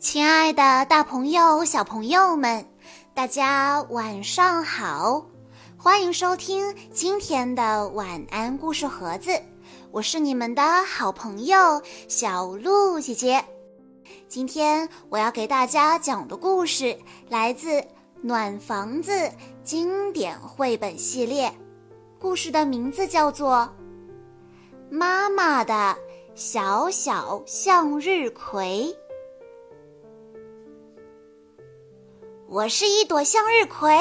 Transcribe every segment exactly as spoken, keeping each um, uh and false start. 亲爱的大朋友小朋友们，大家晚上好，欢迎收听今天的晚安故事盒子，我是你们的好朋友小鹿姐姐。今天我要给大家讲的故事来自暖房子经典绘本系列，故事的名字叫做妈妈的小小向日葵。我是一朵向日葵，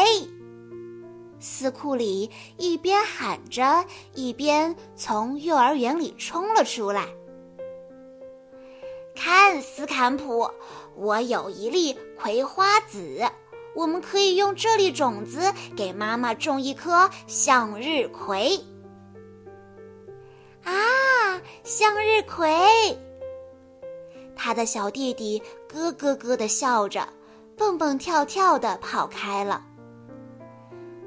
斯库里一边喊着一边从幼儿园里冲了出来。看，斯坎普，我有一粒葵花籽，我们可以用这粒种子给妈妈种一颗向日葵。啊，向日葵！他的小弟弟咯咯咯地笑着，蹦蹦跳跳地跑开了。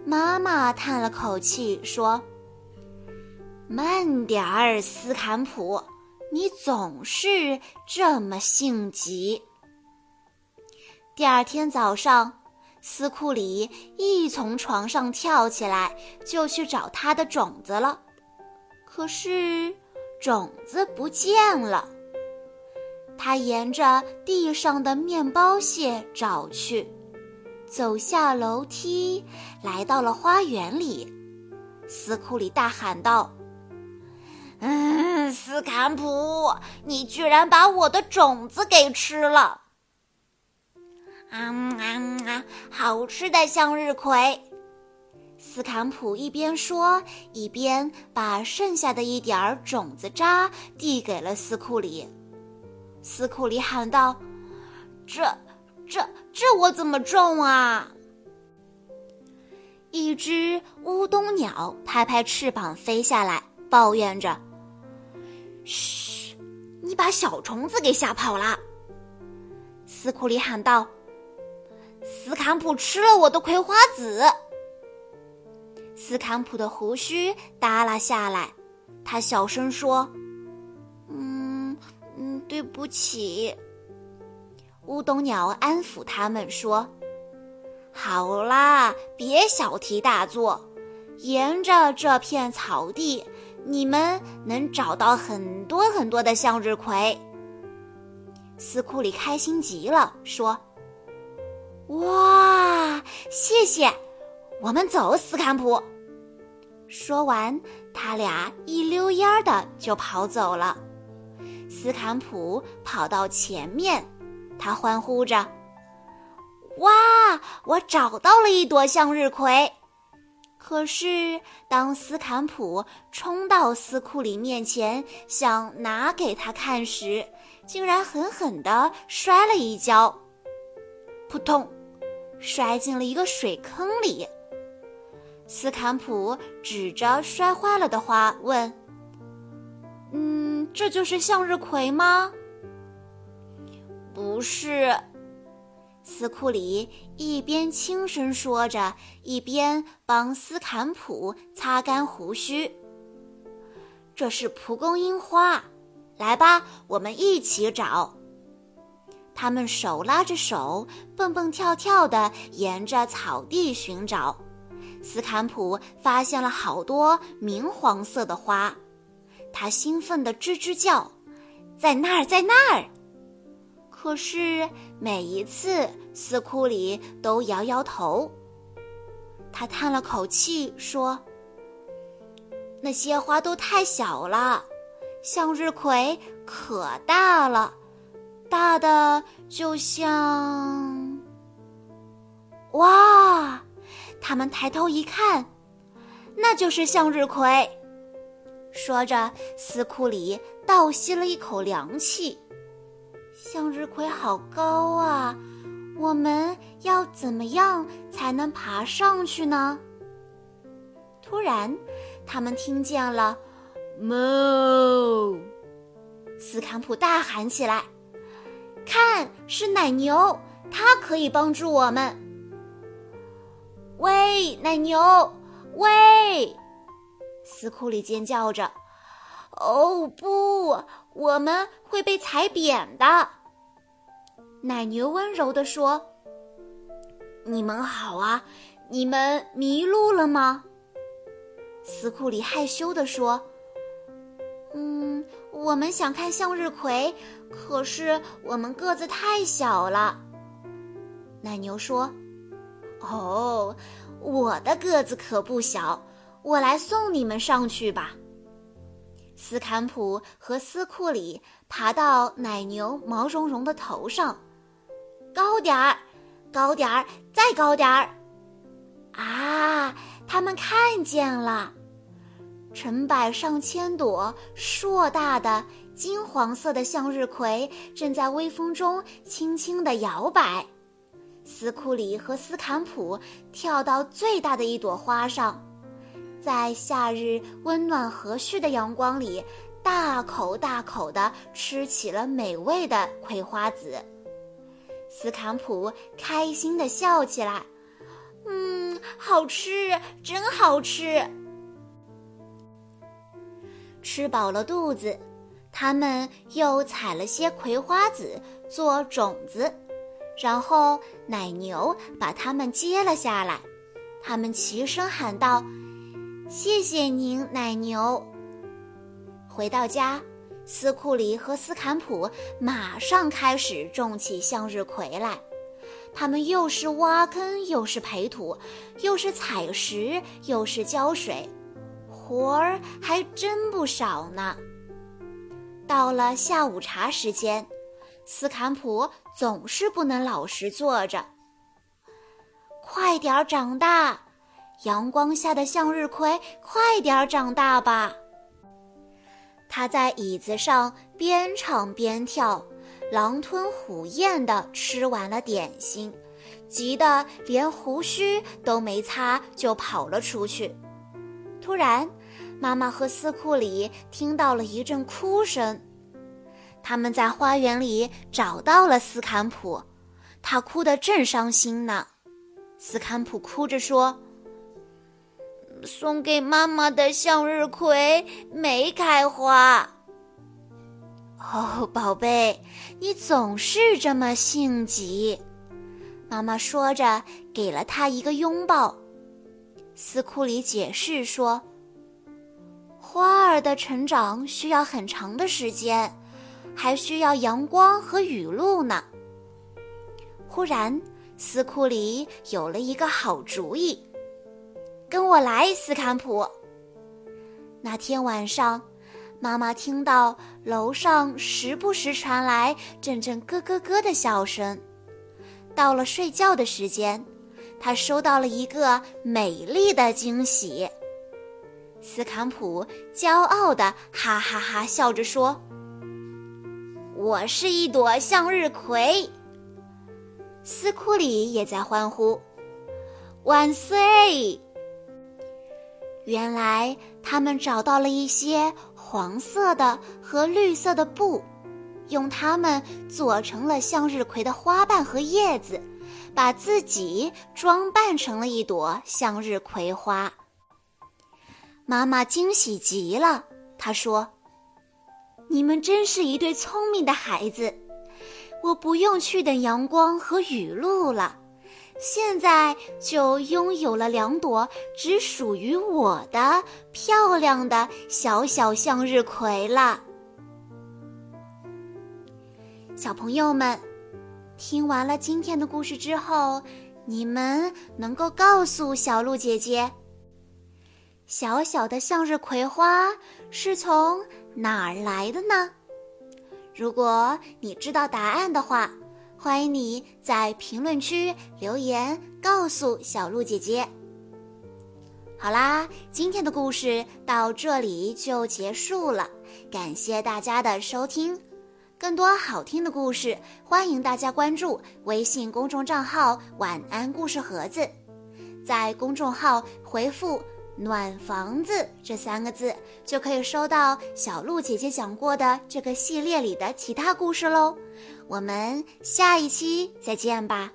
妈妈叹了口气说，慢点儿，斯坎普，你总是这么性急。第二天早上，斯库里一从床上跳起来，就去找他的种子了。可是种子不见了。他沿着地上的面包屑找去，走下楼梯，来到了花园里。斯库里大喊道，嗯，斯坎普，你居然把我的种子给吃了。啊啊啊，好吃的向日葵。斯坎普一边说，一边把剩下的一点儿种子渣递给了斯库里。斯库里喊道，这这这我怎么种啊？一只乌冬鸟拍拍翅膀飞下来，抱怨着，嘘，你把小虫子给吓跑了。斯库里喊道，斯坎普吃了我的葵花籽。斯坎普的胡须耷拉下来，他小声说，对不起。乌冬鸟安抚他们说，好啦，别小题大做，沿着这片草地，你们能找到很多很多的向日葵。斯库里开心极了，说，哇，谢谢，我们走，斯坎普。说完，他俩一溜烟的就跑走了。斯坎普跑到前面，他欢呼着，哇，我找到了一朵向日葵。可是当斯坎普冲到斯库里面前，想拿给他看时，竟然狠狠地摔了一跤，扑通，摔进了一个水坑里。斯坎普指着摔坏了的花问，这就是向日葵吗？不是。斯库里一边轻声说着，一边帮斯坎普擦干胡须。这是蒲公英花，来吧，我们一起找。他们手拉着手，蹦蹦跳跳地沿着草地寻找。斯坎普发现了好多明黄色的花。他兴奋地吱吱叫，在那儿，在那儿。可是每一次斯库里都摇摇头。他叹了口气说，那些花都太小了，向日葵可大了，大的就像……哇，他们抬头一看，那就是向日葵。说着，斯库里倒吸了一口凉气。向日葵好高啊，我们要怎么样才能爬上去呢？突然，他们听见了“哞”，斯坎普大喊起来：“看，是奶牛，它可以帮助我们！”喂，奶牛，喂！斯库里尖叫着，哦不，我们会被踩扁的。奶牛温柔地说：“你们好啊，你们迷路了吗？”斯库里害羞地说：“嗯，我们想看向日葵，可是我们个子太小了。”奶牛说：“哦，我的个子可不小，我来送你们上去吧。”斯坎普和斯库里爬到奶牛毛茸茸的头上，高点儿，高点儿，再高点儿！啊，他们看见了，成百上千朵硕大的金黄色的向日葵正在微风中轻轻地摇摆。斯库里和斯坎普跳到最大的一朵花上，在夏日温暖和煦的阳光里，大口大口地吃起了美味的葵花籽。斯坎普开心地笑起来，嗯，好吃，真好吃。吃饱了肚子，他们又采了些葵花籽做种子，然后奶牛把它们接了下来。他们齐声喊道：“谢谢您，奶牛。”回到家，斯库里和斯坎普马上开始种起向日葵来。他们又是挖坑，又是培土，又是采石，又是浇水，活儿还真不少呢。到了下午茶时间，斯坎普总是不能老实坐着。快点儿长大！阳光下的向日葵，快点长大吧！他在椅子上边唱边跳，狼吞虎咽地吃完了点心，急得连胡须都没擦就跑了出去。突然，妈妈和斯库里听到了一阵哭声，他们在花园里找到了斯坎普，他哭得正伤心呢。斯坎普哭着说：“送给妈妈的向日葵没开花。”哦，宝贝，你总是这么性急。妈妈说着，给了他一个拥抱。斯库里解释说：“花儿的成长需要很长的时间，还需要阳光和雨露呢。”忽然，斯库里有了一个好主意。跟我来，斯坎普。那天晚上，妈妈听到楼上时不时传来阵阵咯咯咯的笑声。到了睡觉的时间，她收到了一个美丽的惊喜。斯坎普骄傲地哈哈哈笑着说：“我是一朵向日葵。”斯库里也在欢呼：“万岁！”原来他们找到了一些黄色的和绿色的布，用它们做成了向日葵的花瓣和叶子，把自己装扮成了一朵向日葵花。妈妈惊喜极了，她说：“你们真是一对聪明的孩子，我不用去等阳光和雨露了。现在就拥有了两朵只属于我的漂亮的小小向日葵了。”小朋友们，听完了今天的故事之后，你们能够告诉小鹿姐姐，小小的向日葵花是从哪儿来的呢？如果你知道答案的话，欢迎你在评论区留言告诉小鹿姐姐。好啦，今天的故事到这里就结束了，感谢大家的收听。更多好听的故事，欢迎大家关注微信公众账号晚安故事盒子，在公众号回复暖房子这三个字，就可以收到小鹿姐姐讲过的这个系列里的其他故事喽。我们下一期再见吧。